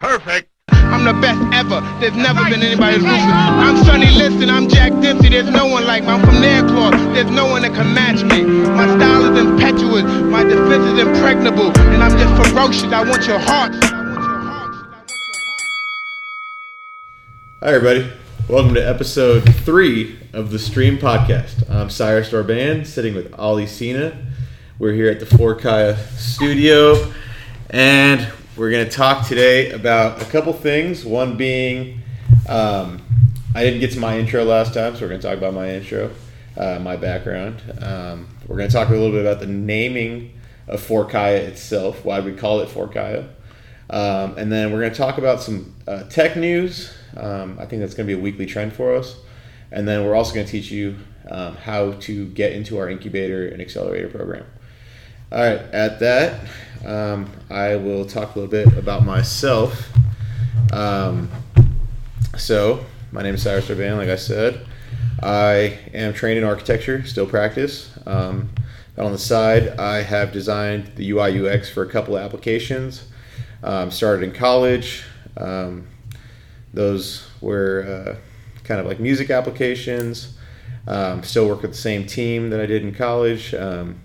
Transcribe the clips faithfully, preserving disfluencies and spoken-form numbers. Perfect. I'm the best ever. There's never been anybody as ruthless. I'm Sonny Liston. I'm Jack Dempsey. There's no one like me. I'm from Nextdoor. There's no one that can match me. My style is impetuous. My defense is impregnable. And I'm just ferocious. I want your heart. Hi, everybody. Welcome to episode three of the Stream Podcast. I'm Cyrus Dorban, sitting with Ali Sina. We're here at the Forkaya Studio. And we're going to talk today about a couple things, one being, um, I didn't get to my intro last time, so we're going to talk about my intro, uh, my background. Um, we're going to talk a little bit about the naming of Forkaya itself, why we call it Forkaya. Um, and then we're going to talk about some uh, tech news. Um, I think that's going to be a weekly trend for us. And then we're also going to teach you um, how to get into our incubator and accelerator program. All right, at that, um, I will talk a little bit about myself. Um, so, my name is Cyrus Dorban, like I said. I am trained in architecture, still practice. Um, on the side, I have designed the U I U X for a couple of applications. Um, started in college. Um, those were uh, kind of like music applications. Um, still work with the same team that I did in college. Um,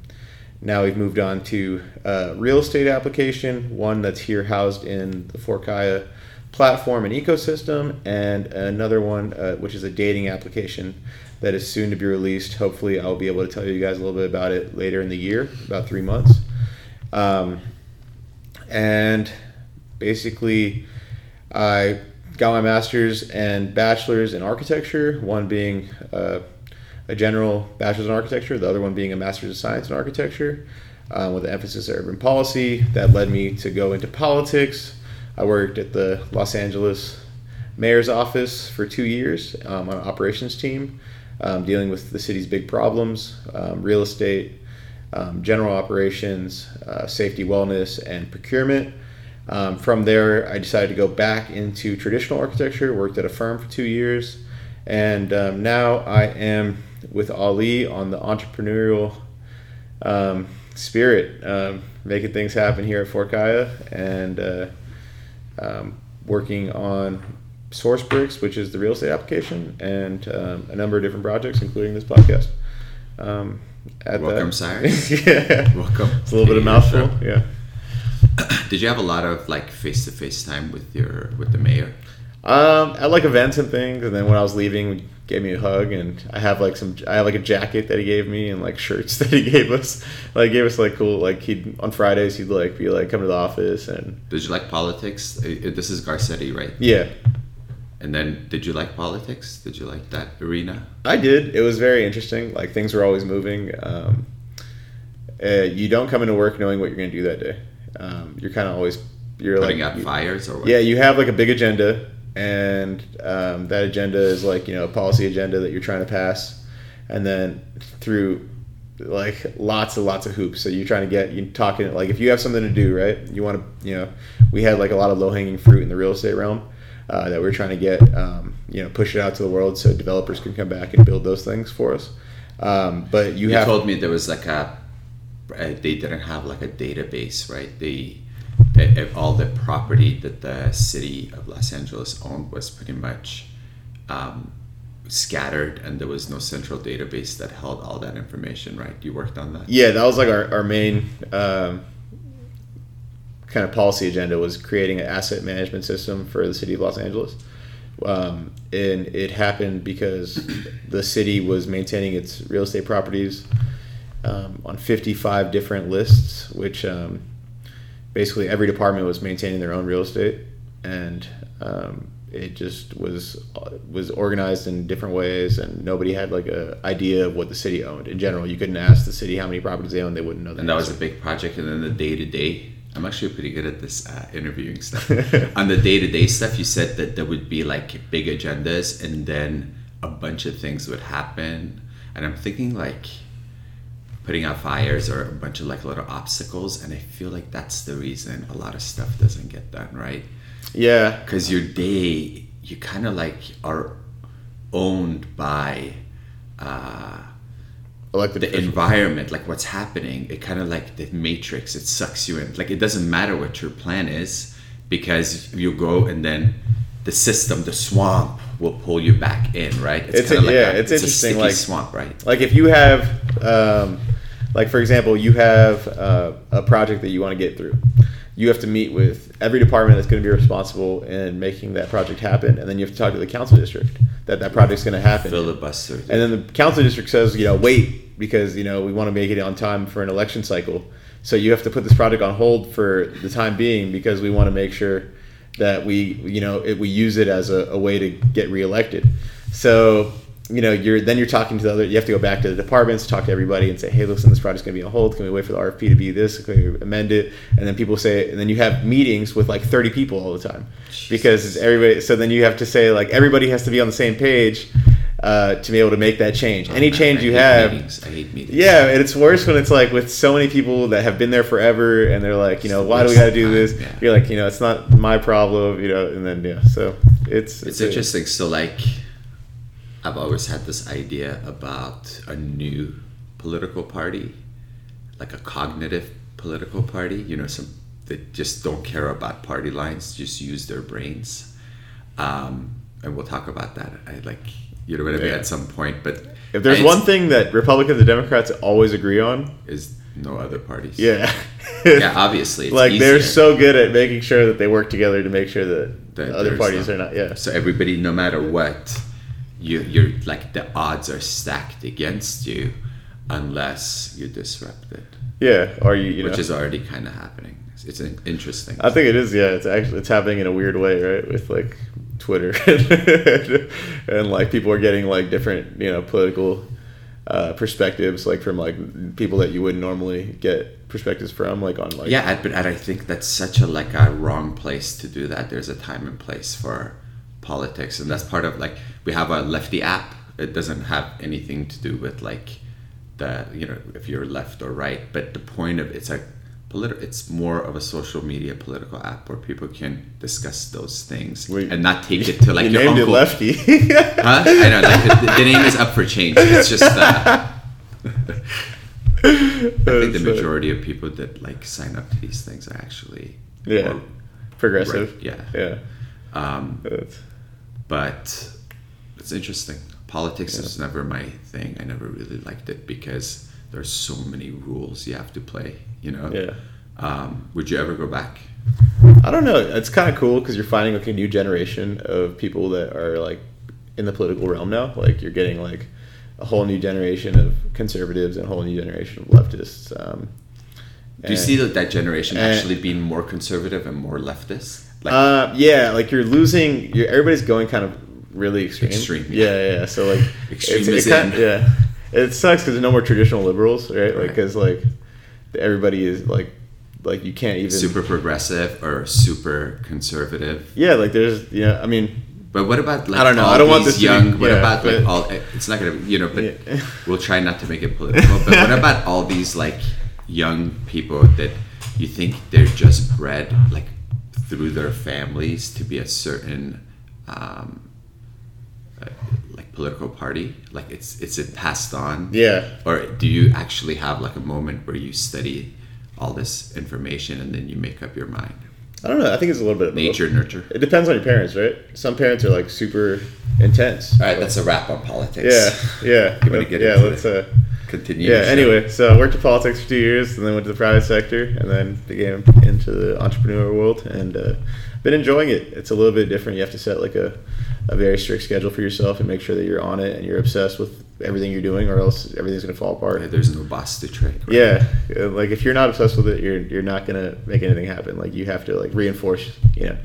Now we've moved on to a real estate application, one that's here housed in the Forkaya platform and ecosystem, and another one uh, which is a dating application that is soon to be released. Hopefully I'll be able to tell you guys a little bit about it later in the year, about three months. Um, and basically I got my master's and bachelor's in architecture, one being uh, a general bachelor's in architecture, the other one being a master's of science in architecture um, with an emphasis on urban policy. That led me to go into politics. I worked at the Los Angeles mayor's office for two years um, on an operations team, um, dealing with the city's big problems, um, real estate, um, general operations, uh, safety, wellness, and procurement. Um, from there, I decided to go back into traditional architecture, worked at a firm for two years, and um, now I am with Ali on the entrepreneurial um, spirit, um, making things happen here at Forkaya, and uh, um, working on SourceBricks, which is the real estate application, and um, a number of different projects, including this podcast. Um, at Welcome, Cyrus. Yeah. Welcome. It's a little bit of mouthful. Show. Yeah. Did you have a lot of like face-to-face time with your with the mayor? Um, at like events and things, and then when I was leaving, he gave me a hug, and I have like some, I have like a jacket that he gave me, and like shirts that he gave us. Like gave us like cool, like he'd on Fridays he'd like be like come to the office. And did you like politics? This is Garcetti, right? Yeah. And then did you like politics? Did you like that arena? I did. It was very interesting. Like things were always moving. Um, uh, you don't come into work knowing what you're gonna do that day. Um, you're kind of always you're putting like, out you, fires or what? Yeah, you have like a big agenda. And um, that agenda is like, you know, a policy agenda that you're trying to pass. And then through like lots and lots of hoops. So you're trying to get, you're talking like if you have something to do, right? You want to, you know, we had like a lot of low hanging fruit in the real estate realm uh, that we we're trying to get, um, you know, push it out to the world so developers can come back and build those things for us. Um, but you, you have. You told me there was like a, they didn't have like a database, right? They. All the property that the city of Los Angeles owned was pretty much um, scattered, and there was no central database that held all that information, right? You worked on that? Yeah, that was like our, our main um, kind of policy agenda was creating an asset management system for the city of Los Angeles. Um, and it happened because the city was maintaining its real estate properties um, on fifty-five different lists, which... Um, basically every department was maintaining their own real estate, and um, it just was was organized in different ways, and nobody had like a idea of what the city owned. In general, you couldn't ask the city how many properties they owned, they wouldn't know that. And that was a big project, and then the day-to-day, I'm actually pretty good at this uh, interviewing stuff. On the day-to-day stuff, you said that there would be like big agendas, and then a bunch of things would happen, and I'm thinking like, putting out fires or a bunch of like little obstacles, and I feel like that's the reason a lot of stuff doesn't get done, right? Yeah. Because your day, you kind of like are owned by uh, Elected the officials. Environment, like what's happening. It kind of like the matrix, it sucks you in. Like it doesn't matter what your plan is, because you go and then the system, the swamp, will pull you back in, right? It's, it's kind of like yeah, a, it's, it's interesting. A sticky like swamp, right? Like if you have, um, like for example, you have uh, a project that you want to get through. You have to meet with every department that's going to be responsible in making that project happen, and then you have to talk to the council district that that project's going to happen. Filibuster. And then the council district says, you know, wait, because, you know, we want to make it on time for an election cycle. So you have to put this project on hold for the time being because we want to make sure that we, you know, it, we use it as a, a way to get reelected. So, you know, you're then you're talking to the other, you have to go back to the departments, talk to everybody and say, hey, listen, this project's going to be on hold. Can we wait for the R F P to be this? Can we amend it? And then people say, and then you have meetings with like thirty people all the time. Jeez. Because everybody, so then you have to say like, everybody has to be on the same page uh, to be able to make that change. Oh, Any man, change I you have. Meetings. I hate meetings. Yeah. And it's worse when it's like with so many people that have been there forever and they're like, you know, why do we got to do this? Yeah. You're like, you know, it's not my problem, you know, and then, yeah, so it's, it's, it's interesting. So like, I've always had this idea about a new political party, like a cognitive political party, you know, some that just don't care about party lines, just use their brains. Um, and we'll talk about that. I like, you know, maybe yeah. at some point, but if there's one thing that Republicans and Democrats always agree on is no other parties. Yeah. Yeah, obviously. It's like easier. They're so good at making sure that they work together to make sure that, that the other parties no, are not. Yeah. So everybody, no matter what, You, you're like the odds are stacked against you unless you disrupt it. Yeah, or you, you which know. is already kind of happening. It's interesting. I think it is. Yeah, it's actually it's happening in a weird way, right? With like Twitter and like people are getting like different, you know, political uh, perspectives, like from like people that you wouldn't normally get perspectives from, like on like yeah. But I think that's such a like a wrong place to do that. There's a time and place for politics, and that's part of like we have a lefty app. It doesn't have anything to do with like the, you know, if you're left or right, but the point of it's a political, it's more of a social media political app where people can discuss those things. Wait, and not take it to like you your named uncle. It lefty. Huh? I know, like the, the name is up for change. It's just uh, I think the majority of people that like sign up to these things are actually yeah more, progressive right, yeah yeah um That's... But it's interesting. Politics yeah. is never my thing. I never really liked it because there's so many rules you have to play, you know? Yeah. Um, would you ever go back? I don't know. It's kind of cool because you're finding like a new generation of people that are like in the political realm now. Like you're getting like a whole new generation of conservatives and a whole new generation of leftists. Um, Do you see that, that generation and, actually being more conservative and more leftist? Like, uh, yeah, like you're losing, you're, everybody's going kind of really extreme. Extreme. Yeah, yeah. yeah. So like, extreme it's, it kind of, yeah, it sucks because there's no more traditional liberals, right? Like, because right. like everybody is like, like you can't even super progressive or super conservative. Yeah, like there's, yeah, I mean. But what about like I don't know. All I don't want this young. Be, what yeah, about but, like all? It's not gonna, you know. But yeah. We'll try not to make it political. But what about all these like young people that you think they're just bred like. Through their families to be a certain um, uh, like political party, like it's it's it passed on. Yeah. Or do you actually have like a moment where you study all this information and then you make up your mind? I don't know. I think it's a little bit of nature both. Nurture. It depends on your parents, right? Some parents are like super intense. All right, like, that's a wrap on politics. Yeah, yeah. You want to get yeah, into let's, it? Uh, Continue yeah, anyway, so I worked in politics for two years and then went to the private sector and then began into the entrepreneur world and uh, been enjoying it. It's a little bit different. You have to set like a, a very strict schedule for yourself and make sure that you're on it and you're obsessed with everything you're doing or else everything's going to fall apart. Yeah, there's no boss to trick. Right? Yeah. Like if you're not obsessed with it, you're you're not going to make anything happen. Like you have to like reinforce, you know.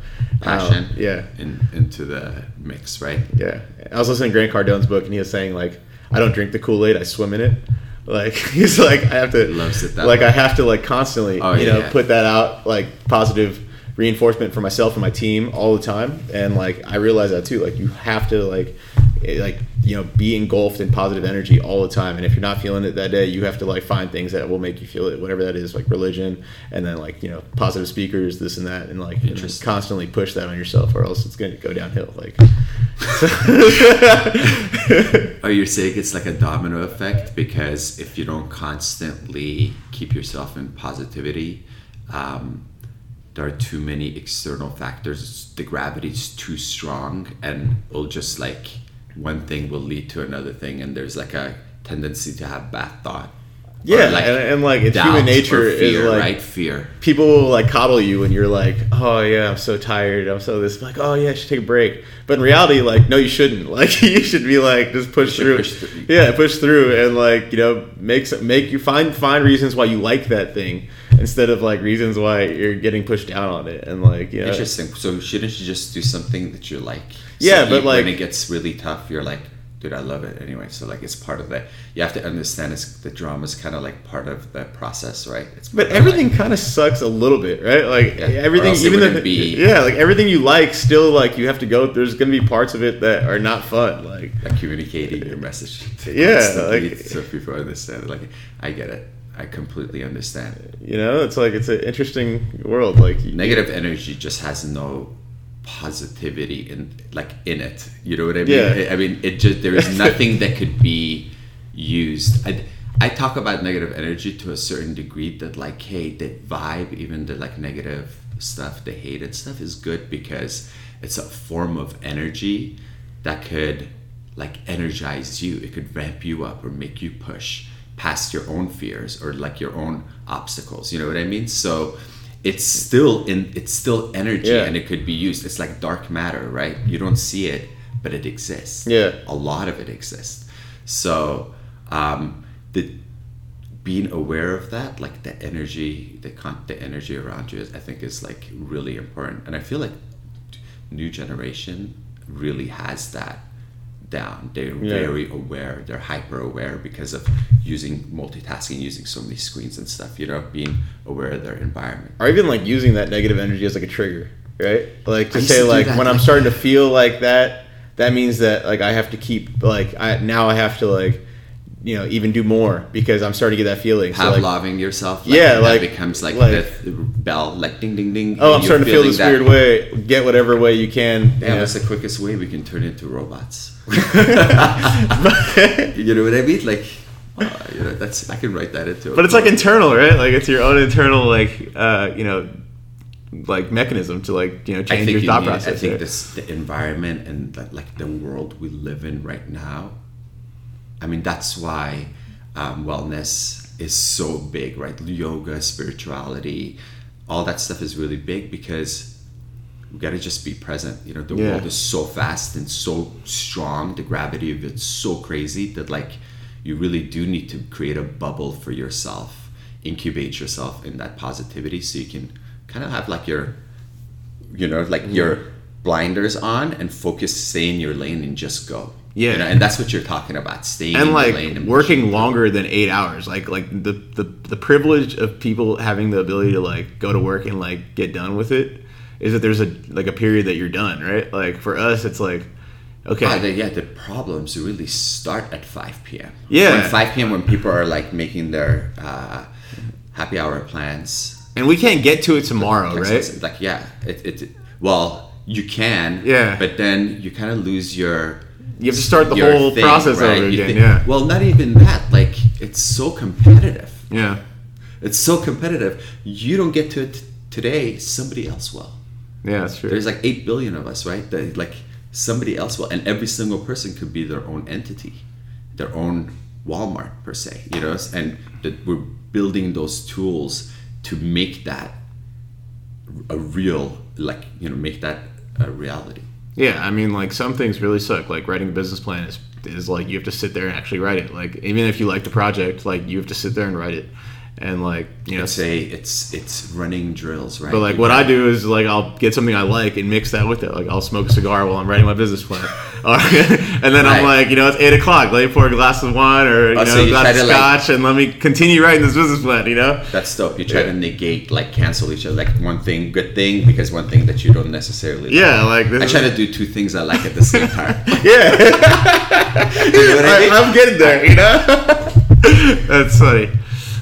Passion um, yeah. in, into the mix, right? Yeah. I was listening to Grant Cardone's book and he was saying like, I don't drink the Kool-Aid, I swim in it. Like he's like I have to loves it that like way. I have to like constantly oh, you yeah, know yeah. put that out like positive reinforcement for myself and my team all the time. And like I realize that too. Like you have to like like you know be engulfed in positive energy all the time. And if you're not feeling it that day, you have to like find things that will make you feel it, whatever that is, like religion and then like you know positive speakers, this and that, and like and just constantly push that on yourself or else it's going to go downhill. Like oh, you're saying it's like a domino effect because if you don't constantly keep yourself in positivity, um, there are too many external factors, the gravity's too strong, and it'll just like one thing will lead to another thing, and there's like a tendency to have bad thought. Yeah, like and, and like it's human nature fear, is like right? fear. People will like coddle you when you're like, oh yeah, I'm so tired, I'm so this, like, oh yeah, I should take a break. But in reality, like, no, you shouldn't. Like, you should be like, just push through. push through. Yeah, push through, and like, you know, make some, make you find find reasons why you like that thing instead of like reasons why you're getting pushed down on it. And like, yeah, interesting. So shouldn't you just do something that you like? Yeah, so but like when it gets really tough, you're like, dude, I love it anyway. So like, it's part of that. You have to understand it's, the drama is kind of like part of the process, right? It's but everything like, kind of sucks a little bit, right? Like yeah, everything, even the be, yeah, like everything you like, still like you have to go. There's gonna be parts of it that are not fun, like, like communicating your message. To yeah, like so people understand. Like I get it. I completely understand it. You know, it's like it's an interesting world. Like negative energy just has no positivity in like in it, you know what I mean? Yeah. I mean, it just, there is nothing that could be used. I, I talk about negative energy to a certain degree that like, hey, that vibe, even the like negative stuff, the hated stuff is good because it's a form of energy that could like energize you. It could ramp you up or make you push past your own fears or like your own obstacles, you know what I mean? So it's still in, it's still energy, yeah, and it could be used. It's like dark matter, right? You don't see it, but it exists. Yeah, a lot of it exists. So um, the being aware of that, like the energy, the con- the energy around you, is, I think, is like really important. And I feel like new generation really has that down. They're yeah. very aware. They're hyper aware because of using multitasking, using so many screens and stuff, you know, being aware of their environment. Or even like using that negative energy as like a trigger, right? Like to say like, when I'm starting to feel like that, that means that like I have to keep like, I now I have to like, you know, even do more because I'm starting to get that feeling. Pavloving yourself. Yeah. Like that becomes like the bell, like ding, ding, ding. Oh, I'm starting to feel this weird way. Get whatever way you can. Yeah, that's the quickest way we can turn into robots. You know what I mean? Like, uh, you know, that's, I can write that into it. But it's like internal, right? Like it's your own internal, like, uh, you know, like mechanism to like, you know, change your you thought need, process. I think right? this, the environment and the, like the world we live in right now, I mean, that's why um, wellness is so big, right? Yoga, spirituality, all that stuff is really big because we got to just be present. You know, the yeah. world is so fast and so strong. The gravity of it's so crazy that like you really do need to create a bubble for yourself, incubate yourself in that positivity so you can kind of have like your, you know, like mm. your blinders on and focus, stay in your lane and just go. Yeah, you know, and that's what you're talking about, staying and in like lane and working pushing. Longer than eight hours. Like, like the, the the privilege of people having the ability to like go to work and like get done with it is that there's a like a period that you're done, right? Like for us, it's like okay, oh, the, yeah, the problems really start at five p.m. Yeah, when five p.m. when people are like making their uh, happy hour plans, and we can't get to it tomorrow, like, right? Like yeah, it it well you can, yeah, but then you kind of lose your. You have to start the Your whole thing, process right? over again, think, yeah. Well, not even that. Like, it's so competitive. Yeah. It's so competitive. You don't get to it t- today, somebody else will. Yeah, that's true. There's like eight billion of us, right? That, like, somebody else will. And every single person could be their own entity, their own Walmart, per se. You know, and that we're building those tools to make that a real, like, you know, make that a reality. Yeah, I mean, like, some things really suck. Like, writing a business plan is, is like, you have to sit there and actually write it. Like, even if you like the project, like, you have to sit there and write it. And, like, you know. Say it's it's running drills, right? But, like, what I do is, like, I'll get something I like and mix that with it. Like, I'll smoke a cigar while I'm writing my business plan. And then right. I'm like, you know, it's eight o'clock. Let me pour a glass of wine or, you oh, know, so you a glass of scotch. Like, and let me continue writing this business plan, you know? That's dope. You try yeah. to negate, like, cancel each other. Like, one thing, good thing, because one thing that you don't necessarily yeah, like. This I try is... to do two things I like at the same time. Yeah. You know what I mean? I'm getting there, you know? That's funny.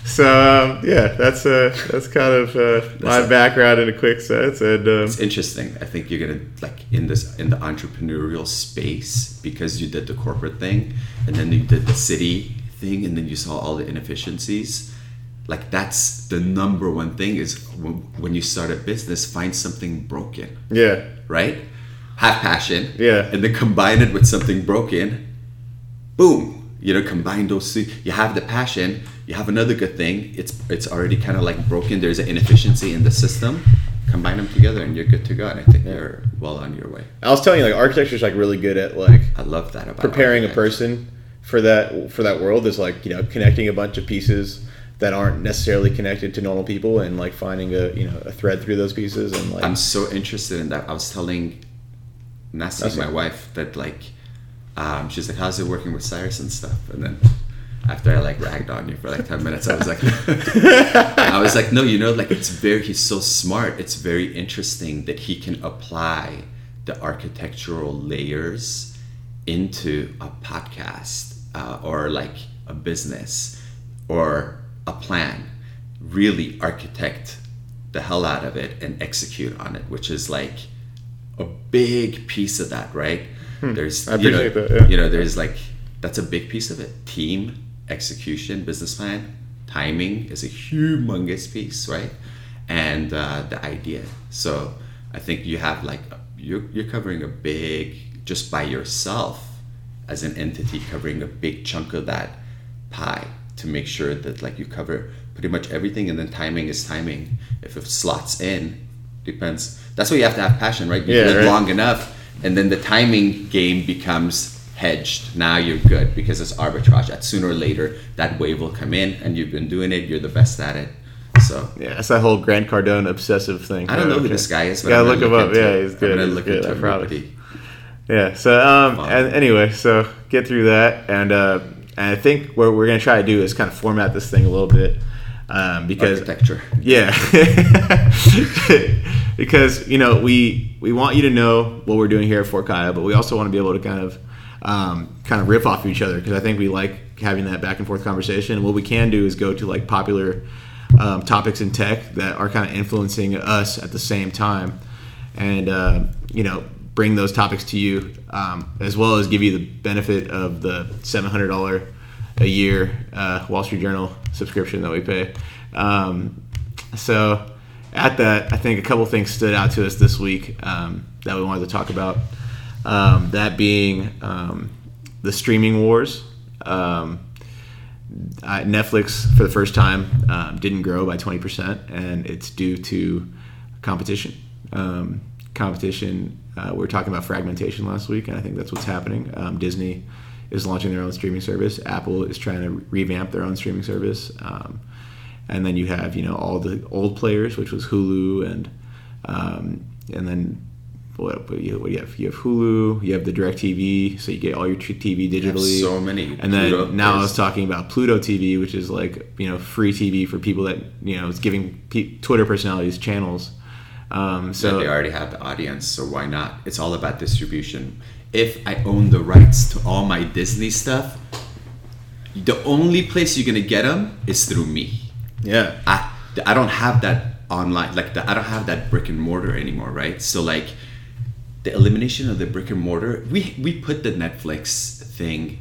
So um, yeah, that's uh, that's kind of uh, my that's background in a quick sense, and um, it's interesting. I think you're gonna like in this in the entrepreneurial space because you did the corporate thing, and then you did the city thing, and then you saw all the inefficiencies. Like, that's the number one thing is when you start a business, find something broken. Yeah. Right? Have passion. Yeah. And then combine it with something broken. Boom. You know, combine those two. You have the passion. You have another good thing. It's it's already kind of like broken. There's an inefficiency in the system. Combine them together and you're good to go. And I think you're well on your way. I was telling you, like, architecture is like really good at like. I love that about preparing a person for that for that world is like, you know, connecting a bunch of pieces that aren't necessarily connected to normal people and like finding a you know a thread through those pieces and like. I'm so interested in that. I was telling Nasty, okay. my wife, that like, um, she's like, how's it working with Cyrus and stuff, and then. After I like ragged on you for like ten minutes, I was like, I was like, no, you know, like it's very, he's so smart. It's very interesting that he can apply the architectural layers into a podcast uh, or like a business or a plan, really architect the hell out of it and execute on it, which is like a big piece of that, right? Hmm. There's, I appreciate you know, that, yeah. you know, there's like, that's a big piece of it. Team. Execution, business plan, timing is a humongous piece, right? And uh, the idea. So I think you have like, you're, you're covering a big, just by yourself as an entity, covering a big chunk of that pie to make sure that like you cover pretty much everything. And then timing is timing. If it slots in, depends. That's why you have to have passion, right? You yeah, live right. long enough. And then the timing game becomes hedged. Now you're good because it's arbitrage. That sooner or later that wave will come in, and you've been doing it. You're the best at it. So yeah, that's that whole Grant Cardone obsessive thing. I don't know okay. who this guy is, but yeah, I'm look him look up. Into, yeah, he's good. I'm gonna he's look good. Into property. Yeah. So um, and anyway, so get through that, and uh, and I think what we're gonna try to do is kind of format this thing a little bit um, because architecture. Yeah. Because you know we we want you to know what we're doing here at Forkaya, but we also want to be able to kind of Um, kind of riff off of each other, because I think we like having that back and forth conversation. And what we can do is go to like popular um, topics in tech that are kind of influencing us at the same time, and uh, you know, bring those topics to you, um, as well as give you the benefit of the seven hundred dollars a year uh, Wall Street Journal subscription that we pay. Um, so at that, I think a couple things stood out to us this week um, that we wanted to talk about. Um, that being um, the streaming wars. Um, I, Netflix, for the first time, um, didn't grow by twenty percent, and it's due to competition. Um, competition, uh, we were talking about fragmentation last week, and I think that's what's happening. Um, Disney is launching their own streaming service. Apple is trying to revamp their own streaming service. Um, and then you have, you know, all the old players, which was Hulu, and um, and then... What do you, what do you have? You have Hulu, you have the DirecTV, so you get all your T V digitally. So many. And then Pluto now is. I was talking about Pluto T V, which is like, you know, free T V for people that, you know, it's giving pe- Twitter personalities channels. Um, so yeah, they already have the audience, so why not? It's all about distribution. If I own the rights to all my Disney stuff, the only place you're going to get them is through me. Yeah. I, I don't have that online, like the, I don't have that brick and mortar anymore, right? So like... The elimination of the brick and mortar, we we put the Netflix thing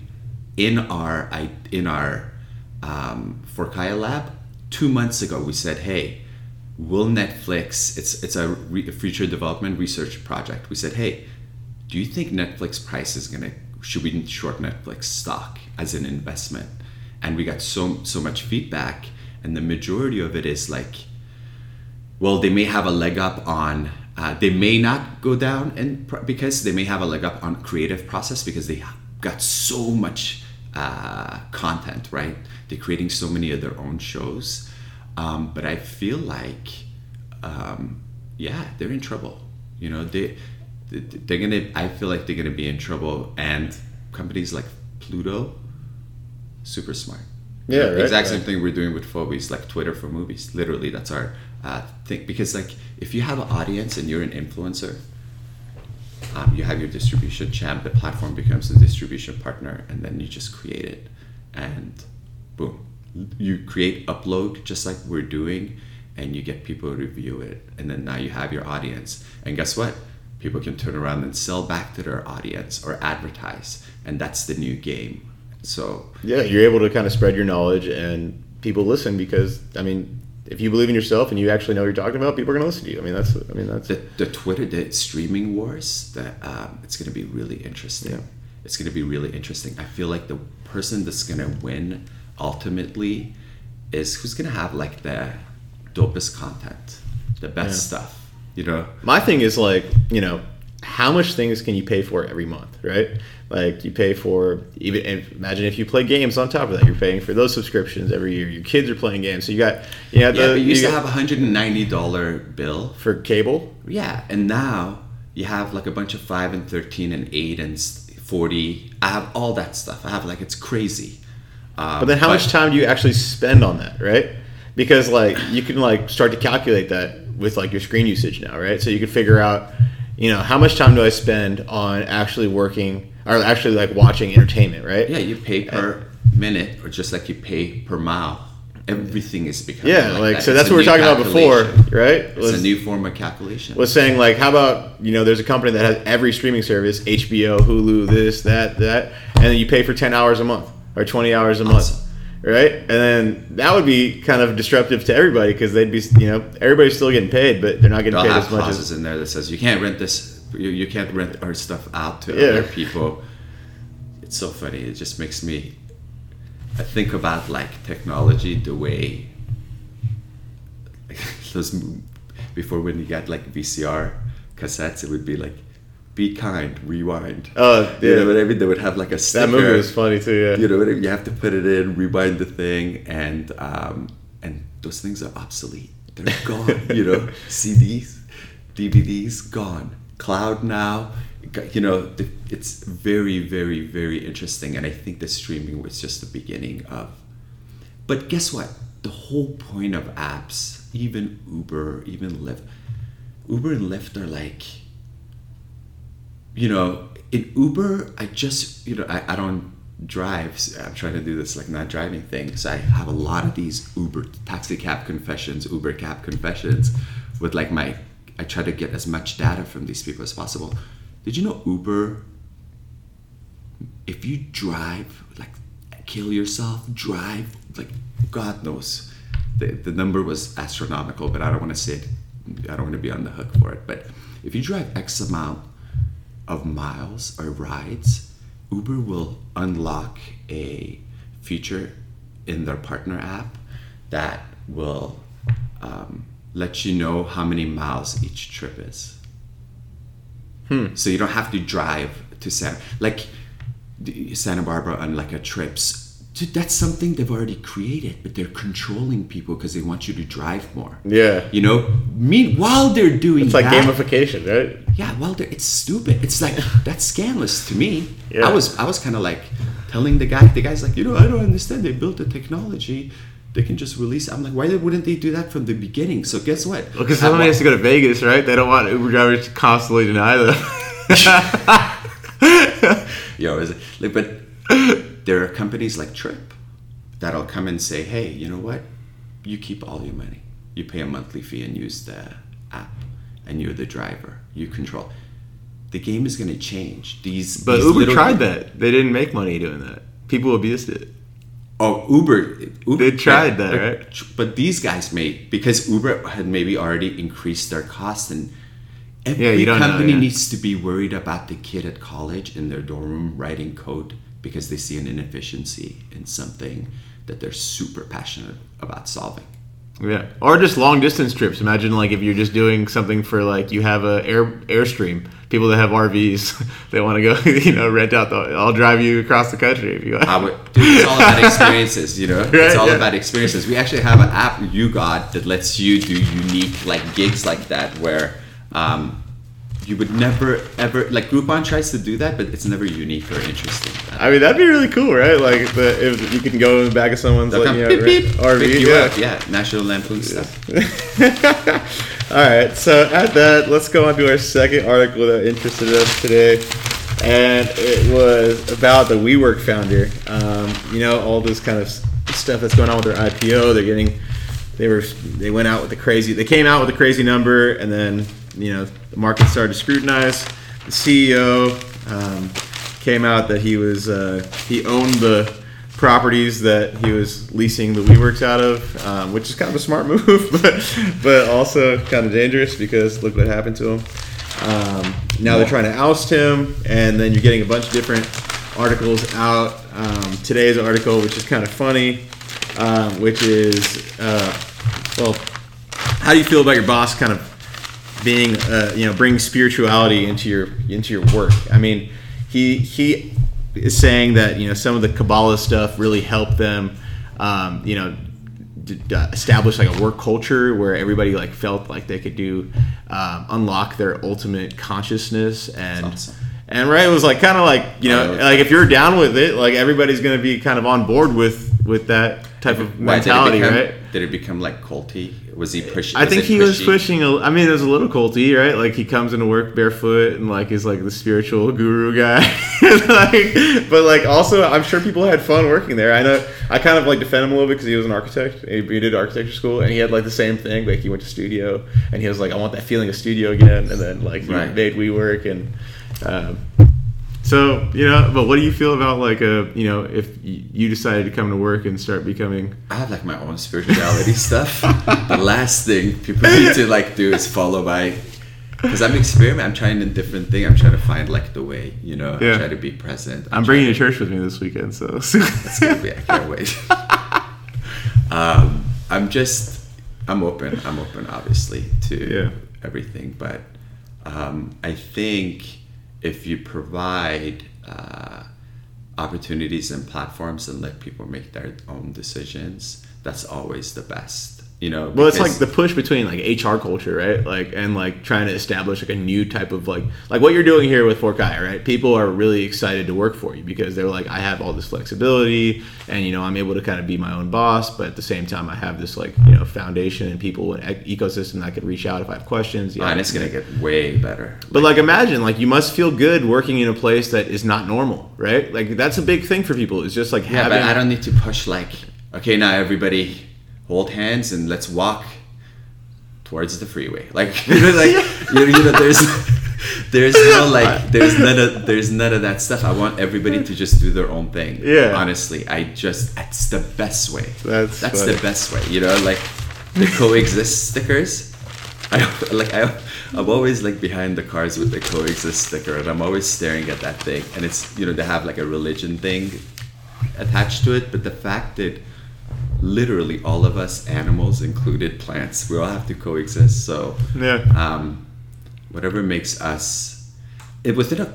in our in our um, Forkaya lab two months ago. We said, hey, will Netflix? It's it's a, re, a future development research project. We said, hey, do you think Netflix price is gonna? Should we short Netflix stock as an investment? And we got so so much feedback, and the majority of it is like, well, they may have a leg up on. Uh, they may not go down and pr- because they may have a leg up on creative process because they got so much uh, content, right? They're creating so many of their own shows. Um, but I feel like, um, yeah, they're in trouble. You know, they, they, they're going to, I feel like they're going to be in trouble. And companies like Pluto, super smart. Yeah, right, exact same right. thing we're doing with Phobies, like Twitter for movies. Literally, that's our uh, thing. Because like, if you have an audience and you're an influencer, um, you have your distribution champ. The platform becomes a distribution partner, and then you just create it, and boom, you create upload just like we're doing, and you get people to review it, and then now you have your audience. And guess what? People can turn around and sell back to their audience or advertise, and that's the new game. So yeah, you're able to kind of spread your knowledge and people listen because, I mean, if you believe in yourself and you actually know what you're talking about, people are going to listen to you. I mean, that's, I mean, that's the, the Twitter, the streaming wars, that um, it's going to be really interesting. Yeah. It's going to be really interesting. I feel like the person that's going to win ultimately is who's going to have like the dopest content, the best yeah. stuff, you know? My thing is like, you know, how much things can you pay for every month, right? Like you pay for, even imagine if you play games on top of that, you're paying for those subscriptions every year. Your kids are playing games, so you got you know, the, yeah. But you used you to have a hundred and ninety dollar bill for cable, yeah, and now you have like a bunch of five and thirteen and eight and forty. I have all that stuff. I have like it's crazy. Um, but then how but, much time do you actually spend on that, right? Because like you can like start to calculate that with like your screen usage now, right? So you can figure out, you know, how much time do I spend on actually working or actually like watching entertainment, right? Yeah, you pay per and, minute or just like you pay per mile. Everything is becoming yeah, like, like that. So that's what we were talking about before, right? It's was, a new form of calculation. Was saying like, how about, you know, there's a company that has every streaming service, H B O, Hulu, this, that, that, and then you pay for ten hours a month or twenty hours a awesome. month. Right? And then that would be kind of disruptive to everybody because they'd be, you know, everybody's still getting paid, but they're not getting They'll paid have as much. Clauses as in there that says you can't rent this, you, you can't rent our stuff out to yeah. other people. It's so funny. It just makes me, I think about like technology the way like those before when you got like V C R cassettes, it would be like, be kind, rewind. Oh, yeah. You know what I mean? They would have like a sticker. That movie was funny too, yeah. You know what I mean? You have to put it in, rewind the thing, and um, and those things are obsolete. They're gone, you know? C Ds, D V Ds, gone. Cloud now, you know, it's very, very, very interesting. And I think the streaming was just the beginning of. But guess what? The whole point of apps, even Uber, even Lyft, Uber and Lyft are like, you know, in Uber, I just, you know, I, I don't drive. So I'm trying to do this like not driving thing. So I have a lot of these Uber taxi cab confessions, Uber cab confessions with like my, I try to get as much data from these people as possible. Did you know Uber, if you drive, like kill yourself, drive, like God knows. The, the number was astronomical, but I don't want to say it. I don't want to be on the hook for it. But if you drive X amount of miles or rides, Uber will unlock a feature in their partner app that will um, let you know how many miles each trip is. Hmm. So you don't have to drive to Santa, like Santa Barbara on like a trips. Dude, that's something they've already created, but they're controlling people because they want you to drive more. Yeah. You know, me while they're doing it's like that, gamification, right? Yeah, well, it's stupid. It's like, that's scandalous to me. Yeah. I was I was kind of like telling the guy, the guy's like, you know, I don't understand. They built the technology. They can just release. I'm like, why wouldn't they do that from the beginning? So guess what? Because well, somebody want- has to go to Vegas, right? They don't want Uber drivers to constantly deny them. Yo, is it? Like, but... There are companies like Trip that'll come and say, hey, you know what? You keep all your money. You pay a monthly fee and use the app. And you're the driver. You control. The game is going to change. These, but these Uber tried games. That. They didn't make money doing that. People abused it. Oh, Uber. Uber they tried that, right? But these guys made, because Uber had maybe already increased their costs. And every yeah, you don't company know, yeah. needs to be worried about the kid at college in their dorm room writing code. Because they see an inefficiency in something that they're super passionate about solving. Yeah, or just long distance trips. Imagine like if you're just doing something for like you have a air Airstream. People that have R Vs, they want to go, you know, rent out. The, I'll drive you across the country if you want. I would, dude, it's all about experiences, you know. Right? It's all yeah. about experiences. We actually have an app, YouGod, that lets you do unique like gigs like that where. Um, You would never, ever, like Groupon tries to do that, but it's never unique or interesting. I mean, that'd be really cool, right? Like, the, if you can go in the back of someone's like, you know, beep, beep, R V. Beep you yeah. Up. yeah, National Lampoon yes. stuff. All right, so at that, let's go on to our second article that interested us today. And it was about the WeWork founder. Um, you know, all this kind of stuff that's going on with their I P O. They're getting, they were, they went out with the crazy, they came out with a crazy number, and then, you know, the market started to scrutinize. The C E O um, came out that he was uh, he owned the properties that he was leasing the WeWorks out of, um, which is kind of a smart move, but but also kind of dangerous because look what happened to him. Um, now they're trying to oust him, and then you're getting a bunch of different articles out. Um, today's article, which is kind of funny, um, which is, uh, well, how do you feel about your boss kind of being, uh, you know, bringing spirituality into your into your work? I mean, he he is saying that, you know, some of the Kabbalah stuff really helped them, um, you know, establish like a work culture where everybody like felt like they could do um, unlock their ultimate consciousness and awesome. And right, it was like kind of like, you know, oh, like if you're down with it, like everybody's going to be kind of on board with with that type of mentality. Did become, right did it become like culty? Was he pushing? I think he pushy? was pushing a, I mean it was a little culty, right? Like he comes into work barefoot and like is like the spiritual guru guy. Like, but like also I'm sure people had fun working there. I know I kind of like defend him a little bit because he was an architect. He did architecture school and he had like the same thing. Like he went to studio and he was like, I want that feeling of studio again. And then like he right. made WeWork and um, so, you know, but what do you feel about, like, a, you know, if you decided to come to work and start becoming... I have, like, my own spirituality stuff. The last thing people need to, like, do is follow my... Because I'm experimenting. I'm trying a different thing. I'm trying to find, like, the way, you know. Yeah. I try to be present. I'm, I'm bringing you to church with me this weekend, so... That's going to be... I can't wait. um, I'm just... I'm open. I'm open, obviously, to yeah. everything. But um, I think... if you provide uh, opportunities and platforms and let people make their own decisions, that's always the best, you know. Well, it's like the push between like H R culture, right? Like, and like trying to establish like a new type of like, like what you're doing here with Forkaya, right? People are really excited to work for you because they're like, I have all this flexibility and, you know, I'm able to kind of be my own boss, but at the same time I have this like, you know, foundation and people and e- ecosystem that I could reach out if I have questions. Yeah. And it's going to get way better. But like, like imagine like you must feel good working in a place that is not normal, right? Like that's a big thing for people. It's just like yeah, having... But I don't need to push like, okay, now everybody... hold hands and let's walk towards the freeway. Like, you know, like you, you know, there's, there's no like, there's none of, there's none of that stuff. I want everybody to just do their own thing. Yeah. Honestly, I just that's the best way. That's that's funny. The best way. You know, like the coexist stickers. I like I, I'm always like behind the cars with the coexist sticker, and I'm always staring at that thing. And it's, you know, they have like a religion thing attached to it, but the fact that literally all of us, animals included, plants, we all have to coexist. So yeah, um, whatever makes us, it was it a.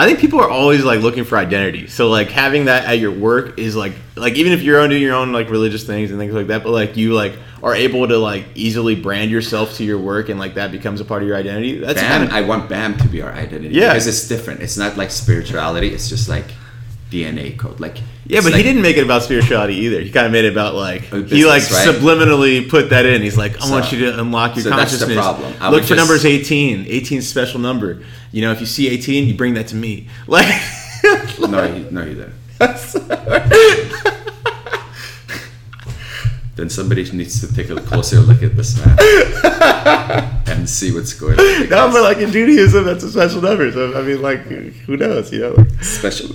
I think people are always like looking for identity. So like having that at your work is like like even if you're doing your own like religious things and things like that, but like you like are able to like easily brand yourself to your work and like that becomes a part of your identity. That's BAM, kind of, I want BAM to be our identity. Yeah, because it's different. It's not like spirituality. It's just like D N A code, like yeah, but like, he didn't make it about spirituality either. He kind of made it about like business, he like right? subliminally put that in. He's like, I so, want you to unlock your so consciousness. That's the problem. I Look for just... numbers eighteen. eighteen's special number. You know, if you see eighteen, you bring that to me. Like, like no, he, no, you didn't. Then somebody needs to take a closer look at this man and see what's going on. Because... No, but like in Judaism, that's a special number. So I mean, like, who knows? You know, like... special.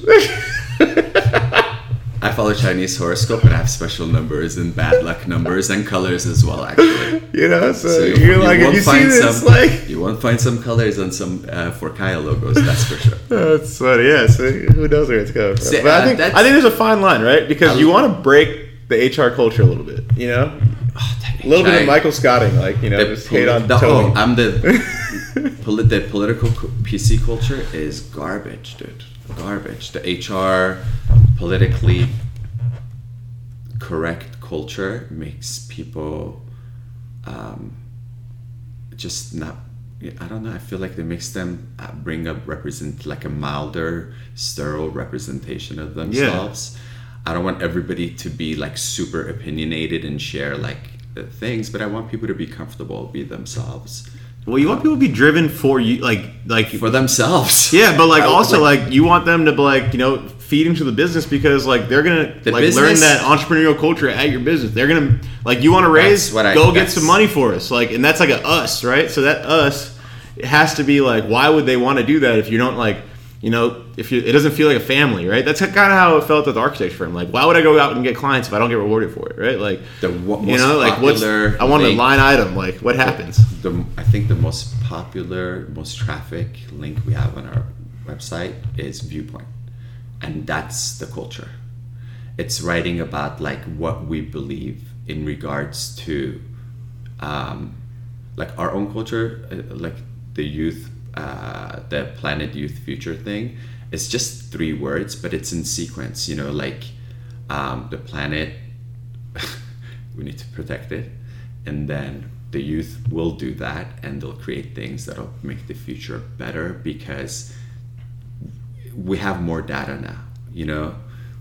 I follow Chinese horoscope and I have special numbers and bad luck numbers and colors as well. Actually, you know, so, so you're you, like, you, won't you find see this, some, like, you won't find some colors on some uh, Forkaya logos. That's for sure. That's funny. Yeah. So who knows where it's going? From. See, but uh, I think I think there's a fine line, right? Because I'll, you want to break the H R culture a little bit, you know, oh, a little bit of Michael Scotting, like, you know, the just poli- hate on the, Tony. Oh, I'm the, poli- the political P C culture is garbage, dude. Garbage. The H R politically correct culture makes people um, just not. I don't know. I feel like it makes them bring up represent like a milder, sterile representation of themselves. Yeah. I don't want everybody to be like super opinionated and share like the things, but I want people to be comfortable, be themselves. Well, you um, want people to be driven for you, like like for themselves. Yeah, but like I, also like, like you want them to like, you know, feed into the business because like they're gonna the like business, learn that entrepreneurial culture at your business. They're gonna like you want to raise, I, go get some money for us, like, and that's like a us, right? So that us it has to be like, why would they want to do that if you don't like. you know, if you, it doesn't feel like a family, right? That's kind of how it felt with the architecture firm. Like, why would I go out and get clients if I don't get rewarded for it, right? Like, the what, most you know, like what's I want link, a line item. Like, what happens? The, the, I think the most popular, most traffic link we have on our website is Viewpoint, and that's the culture. It's writing about like what we believe in regards to, um, like our own culture, like the youth. Uh, the Planet Youth Future thing, it's just three words, but it's in sequence, you know, like um, the planet, we need to protect it, and then the youth will do that, and they'll create things that'll make the future better, because we have more data now, you know,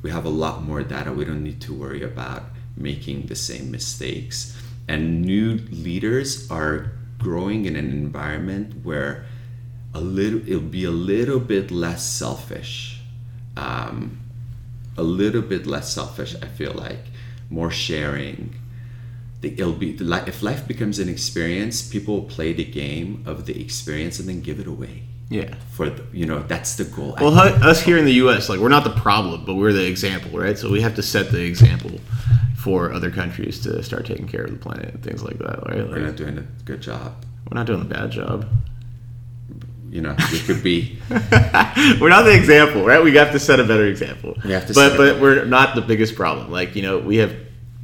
we have a lot more data. We don't need to worry about making the same mistakes, and new leaders are growing in an environment where a little, it'll be a little bit less selfish, um, a little bit less selfish. I feel like more sharing. The, it'll be like if life becomes an experience, people play the game of the experience and then give it away. Yeah, for the, you know, that's the goal. Well, us here in the U S, like we're not the problem, but we're the example, right? So we have to set the example for other countries to start taking care of the planet and things like that, right? Like, we're not doing a good job. We're not doing a bad job. You know, it could be. We're not the example, right? We have to set a better example. We have to. But set but it. We're not the biggest problem. Like, you know, we have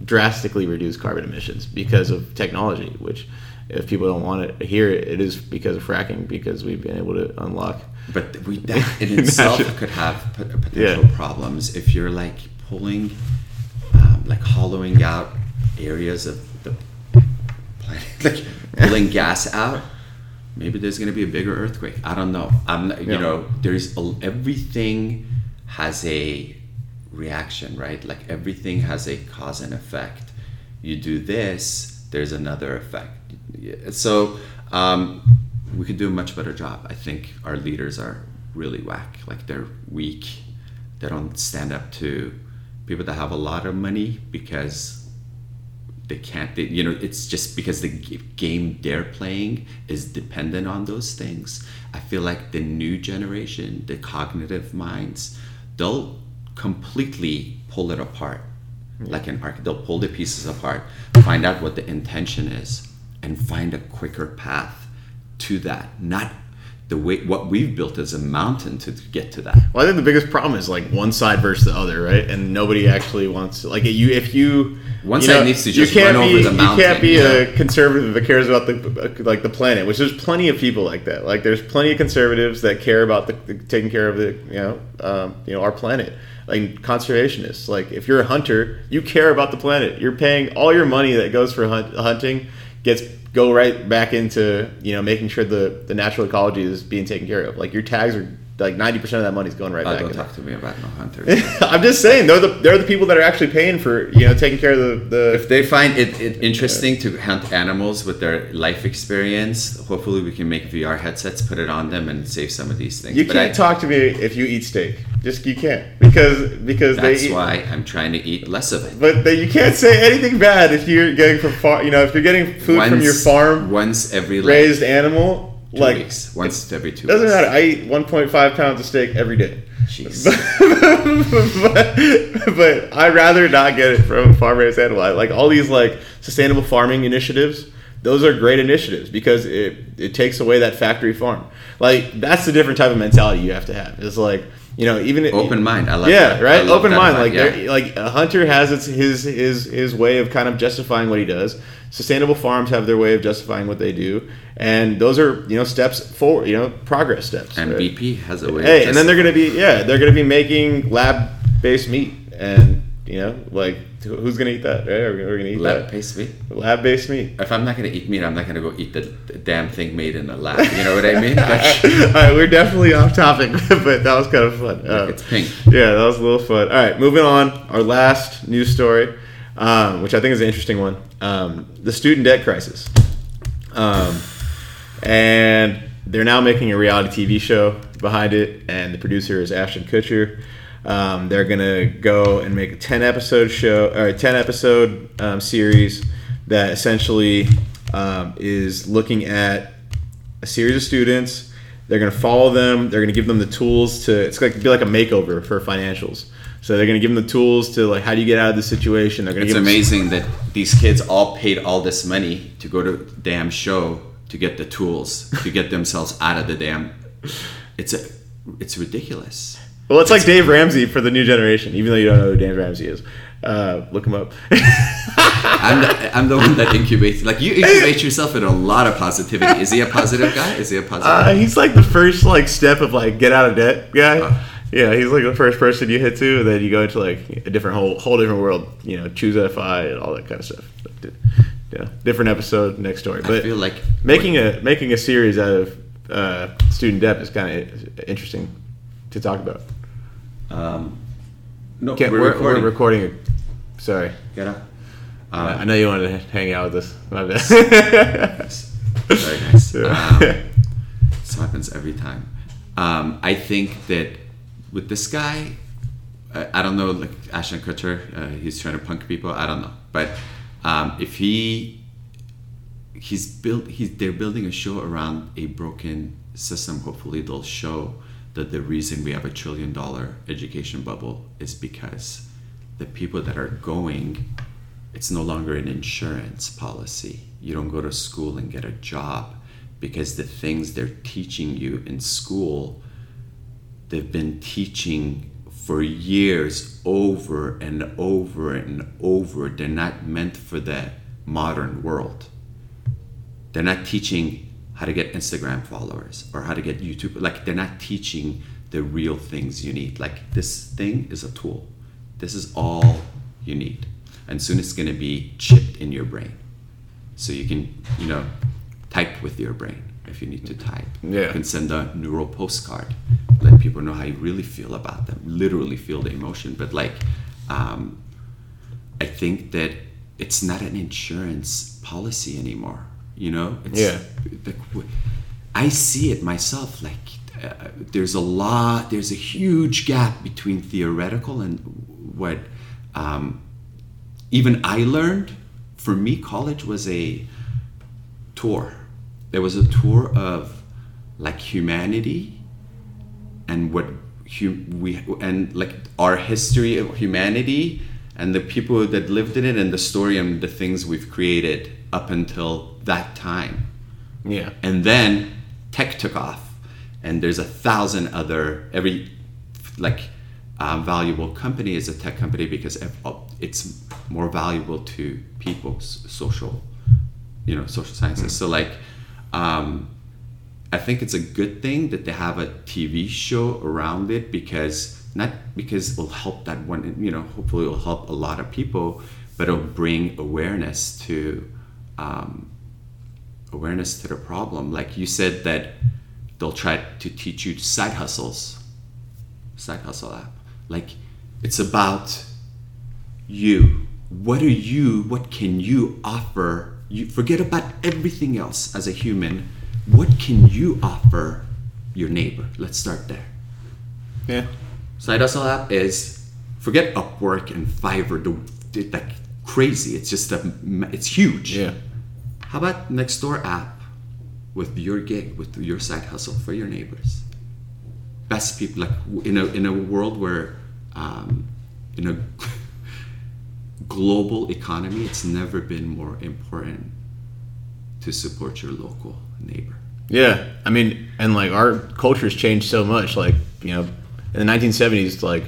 drastically reduced carbon emissions because of technology. Which, if people don't want to hear it, it is because of fracking. Because we've been able to unlock. But we that in itself could have potential yeah. problems if you're like pulling, um, like hollowing out areas of the planet, like pulling gas out. Maybe there's going to be a bigger earthquake. I don't know. I'm not, you yeah. know, there's a, everything has a reaction, right? Like everything has a cause and effect. You do this, there's another effect. So um, we could do a much better job. I think our leaders are really whack. Like they're weak. They don't stand up to people that have a lot of money because they can't, they, you know, it's just because the g- game they're playing is dependent on those things. I feel like the new generation, the cognitive minds, they'll completely pull it apart. Mm-hmm. Like an arc, they'll pull the pieces apart, find out what the intention is, and find a quicker path to that. Not the way, what we've built is a mountain to get to that. Well, I think the biggest problem is like one side versus the other, right? And nobody actually wants to, like, you, if you, one you side know, needs to just run be, over the mountain. You can't be yeah. a conservative that cares about the like the planet, which there's plenty of people like that. Like there's plenty of conservatives that care about the, the taking care of the you know um, you know our planet. Like conservationists, like if you're a hunter, you care about the planet. You're paying all your money that goes for hunt, hunting gets. Go right back into, you know, making sure the, the natural ecology is being taken care of. Like your tags are like ninety percent of that money is going right oh, back. Don't talk that. to me about no hunters. I'm just saying they're the they're the people that are actually paying for, you know, taking care of the, the if they find it, it interesting to hunt animals with their life experience, hopefully we can make V R headsets, put it on them and save some of these things. You but can't I, talk to me if you eat steak. Just you can't because because that's they eat. why I'm trying to eat less of it. But they, you can't say anything bad if you're getting from far, you know if you're getting food once, from your farm once every raised like, animal two like weeks. once every two. Doesn't weeks. matter. I eat one point five pounds of steak every day. Jeez. But, but, but I'd rather not get it from a farm raised animal. I, like all these like sustainable farming initiatives. Those are great initiatives because it it takes away that factory farm. Like that's the different type of mentality you have to have. It's like. You know, even open mind. I like yeah, that. right. Open mind. Like, yeah. like a hunter has its his his his way of kind of justifying what he does. Sustainable farms have their way of justifying what they do, and those are you know steps forward. You know, progress steps. And right? B P has a way. Hey, of and then they're gonna be yeah, they're gonna be making lab-based meat, and you know, like who's gonna eat that? Right? We're gonna eat lab that. Lab-based meat. Lab-based meat. If I'm not gonna eat meat, I'm not gonna go eat the, the damn thing made in the lab. You know what I mean? Like, all right, we're definitely off topic, but that was kind of fun. Um, it's pink. Yeah, that was a little fun. All right, moving on. Our last news story, um, which I think is an interesting one: um, the student debt crisis. Um, and they're now making a reality T V show behind it, and the producer is Ashton Kutcher. Um, they're gonna go and make a ten episode show or a ten episode um, series that essentially um, is looking at a series of students. They're going to follow them. They're going to give them the tools to, it's going to be like a makeover for financials. So they're going to give them the tools to, like, how do you get out of this situation? They're going to give them. It's amazing that these kids all paid all this money to go to the damn show to get the tools, to get themselves out of the damn. It's a, it's ridiculous. Well, it's, it's like Dave Ramsey for the new generation, even though you don't know who Dave Ramsey is. Uh, look him up. I'm the, I'm the one that incubates. Like, you incubate yourself in a lot of positivity. Is he a positive guy? Is he a positive uh, guy? He's like the first like step of like get out of debt guy. Uh, yeah, he's like the first person you hit to, and then you go into like a different whole whole different world. You know, Choose F I and all that kind of stuff. Yeah, different episode, next story. But I feel like making a making a series out of uh, student debt is kind of interesting to talk about. Um, no, we're, we're recording. We're recording. Sorry. Get up. Um, I know you wanted to hang out with us. My bad. Very nice. Um, this happens every time. Um, I think that with this guy, I, I don't know, like Ashton Kutcher, uh, he's trying to punk people. I don't know, but um, if he, he's built, he's they're building a show around a broken system. Hopefully, they'll show that the reason we have a trillion dollar education bubble is because the people that are going. It's no longer an insurance policy. You don't go to school and get a job because the things they're teaching you in school, they've been teaching for years over and over and over. They're not meant for the modern world. They're not teaching how to get Instagram followers or how to get YouTube. Like, they're not teaching the real things you need. Like, this thing is a tool. This is all you need. And soon it's going to be chipped in your brain. So you can, you know, type with your brain if you need to type. Yeah. You can send a neural postcard. Let people know how you really feel about them. Literally feel the emotion. But, like, um, I think that it's not an insurance policy anymore. You know? It's, yeah. Like, I see it myself. Like, uh, there's a lot, there's a huge gap between theoretical and what... Um, Even I learned, for me, college was a tour. There was a tour of like humanity and what hum- we and like our history of humanity and the people that lived in it and the story and the things we've created up until that time. Yeah. And then tech took off, and there's a thousand other every like. Um, valuable company is a tech company because it's more valuable to people's social, you know, social sciences. Mm-hmm. So like, um, I think it's a good thing that they have a T V show around it because not because it'll help that one, you know, hopefully it'll help a lot of people, but it'll bring awareness to, um, awareness to the problem. Like you said that they'll try to teach you side hustles, side hustle app. Like, it's about you. What are you? What can you offer? You forget about everything else as a human. What can you offer your neighbor? Let's start there. Yeah. Side hustle app is forget Upwork and Fiverr. The, like crazy. It's just a. It's huge. Yeah. How about Nextdoor app with your gig, with your side hustle for your neighbors? Best people, like in a in a world where um, in a global economy, it's never been more important to support your local neighbor. Yeah, I mean, and like our culture's changed so much. Like, you know, in the nineteen seventies, like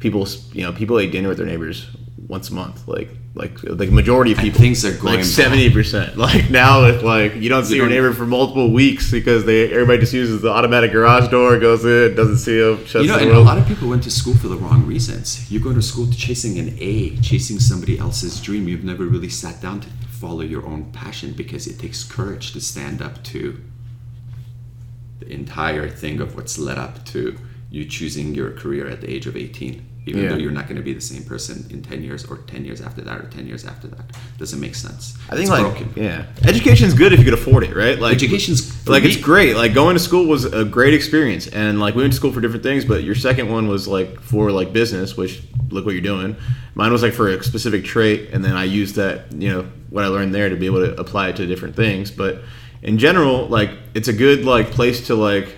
people, you know, people ate dinner with their neighbors once a month. Like, like the like majority of people, and things are going like seventy percent. Like now, it's like you don't see you your don't, neighbor for multiple weeks because they everybody just uses the automatic garage door, goes in, doesn't see them, shuts. You know, and a lot of people went to school for the wrong reasons. You go to school chasing an A, chasing somebody else's dream. You've never really sat down to follow your own passion because it takes courage to stand up to the entire thing of what's led up to you choosing your career at the age of eighteen. Even yeah. though you're not going to be the same person in ten years or ten years after that or ten years after that. Doesn't make sense. I think it's like, broken. Yeah. Education's good if you could afford it, right? Like Education's Like, me. It's great. Like, going to school was a great experience. And, like, we went to school for different things, but your second one was, like, for, like, business, which, look what you're doing. Mine was, like, for a specific trait, and then I used that, you know, what I learned there to be able to apply it to different things. But in general, like, it's a good, like, place to, like,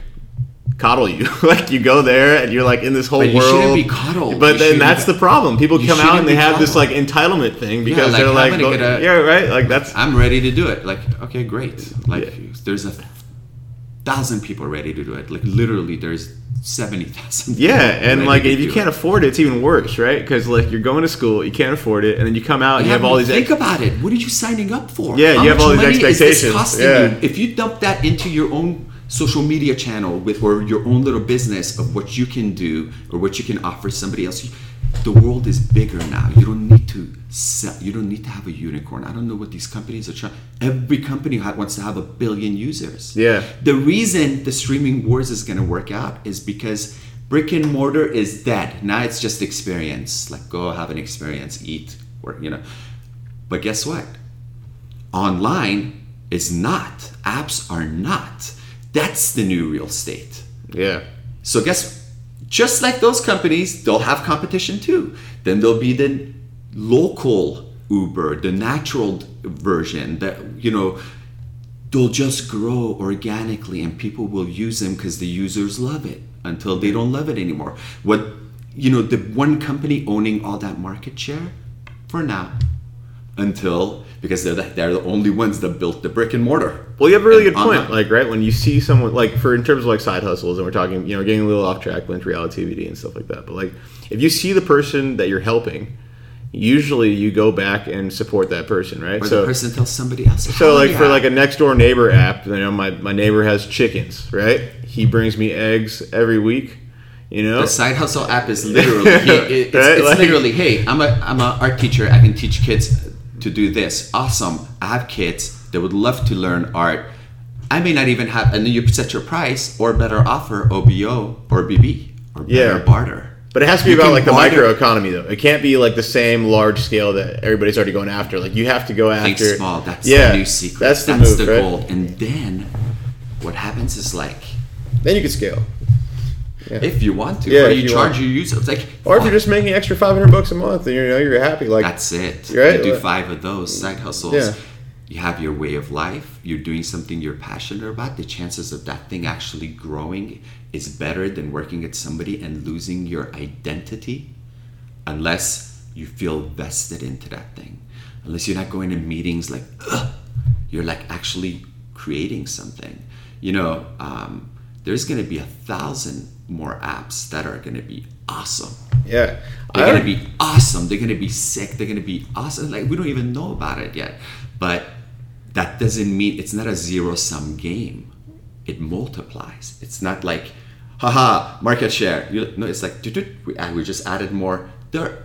coddle you. Like, you go there and you're like in this whole but world. But you shouldn't be coddled. But you then that's be, the problem. People come out and they have coddled. this like entitlement thing because yeah, like, they're like, well, a, yeah, right? Like that's. I'm ready to do it. Like, okay, great. Like yeah. there's a thousand people ready to do it. Like literally there's seventy thousand. Yeah. And like, if you can't it. afford it, it's even worse, right? Because like you're going to school, you can't afford it. And then you come out and you, you have all these. Think ex- about it. What are you signing up for? Yeah. How you have all these expectations. Yeah. You? If you dump that into your own social media channel with or your own little business of what you can do or what you can offer somebody else. The world is bigger now. You don't need to sell. You don't need to have a unicorn. I don't know what these companies are trying. Every company wants to have a billion users. Yeah. The reason the streaming wars is going to work out is because brick and mortar is dead. Now it's just experience. Like go have an experience, eat, or you know. But guess what? Online is not. Apps are not. That's the new real estate. Yeah. So guess just like those companies, they'll have competition too. Then there'll be the local Uber, the natural version that, you know, they'll just grow organically and people will use them because the users love it until they don't love it anymore. What, you know, the one company owning all that market share for now. Until, because they're the, they're the only ones that built the brick and mortar. Well, you have a really and good point, online. Like, right? When you see someone, like, for in terms of, like, side hustles, and we're talking, you know, getting a little off track with reality T V and stuff like that. But, like, if you see the person that you're helping, usually you go back and support that person, right? Or so, the person tells somebody else. So, like, for, like, a Nextdoor neighbor app, you know, my, my neighbor has chickens, right? He brings me eggs every week. You know? The side hustle app is literally, hey, it's, right? it's like, literally, hey, I'm a I'm an art teacher. I can teach kids to do this. Awesome. I have kids that would love to learn art. I may not even have, and then you set your price or better offer O B O or B B or better yeah. barter. But it has to be you about like the microeconomy though. It can't be like the same large scale that everybody's already going after. Like you have to go after. Think small. That's yeah, the new secret. That's the, that's move, the right? goal. And then what happens is like. Then you can scale. Yeah. If you want to, yeah, or you, you charge want. your users, like, or if you're just making extra five hundred bucks a month, and you know you're happy, like that's it. Right? You do five of those side hustles. Yeah. You have your way of life. You're doing something you're passionate about. The chances of that thing actually growing is better than working at somebody and losing your identity, unless you feel vested into that thing. Unless you're not going to meetings like, ugh, you're like actually creating something. You know, um, there's going to be a thousand. more apps that are going to be awesome. Yeah. They're going to be awesome. They're going to be sick. They're going to be awesome. Like we don't even know about it yet. But that doesn't mean it's not a zero sum game. It multiplies. It's not like, haha, market share. You, no, it's like, we, we just added more. There,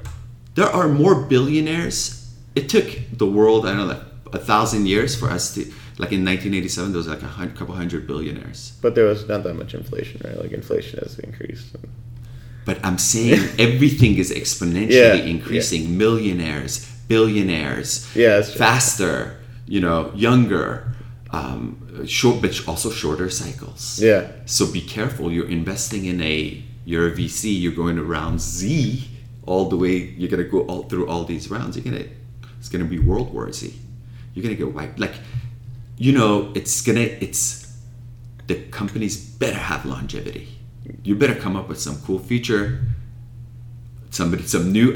there are more billionaires. It took the world, I don't know, like a thousand years for us to... Like in nineteen eighty-seven, there was like a hundred, couple hundred billionaires. But there was not that much inflation, right? Like inflation has increased. But I'm saying everything is exponentially yeah, increasing. Yeah. Millionaires, billionaires, yeah, faster, you know, younger, um, short, but also shorter cycles. Yeah. So be careful. You're investing in a, you're a V C, you're going to round Z all the way. You're going to go all through all these rounds. You're going to, it's going to be World War Z. You're going to get wiped. Like, you know, it's gonna, it's, the companies better have longevity. You better come up with some cool feature, somebody, some new,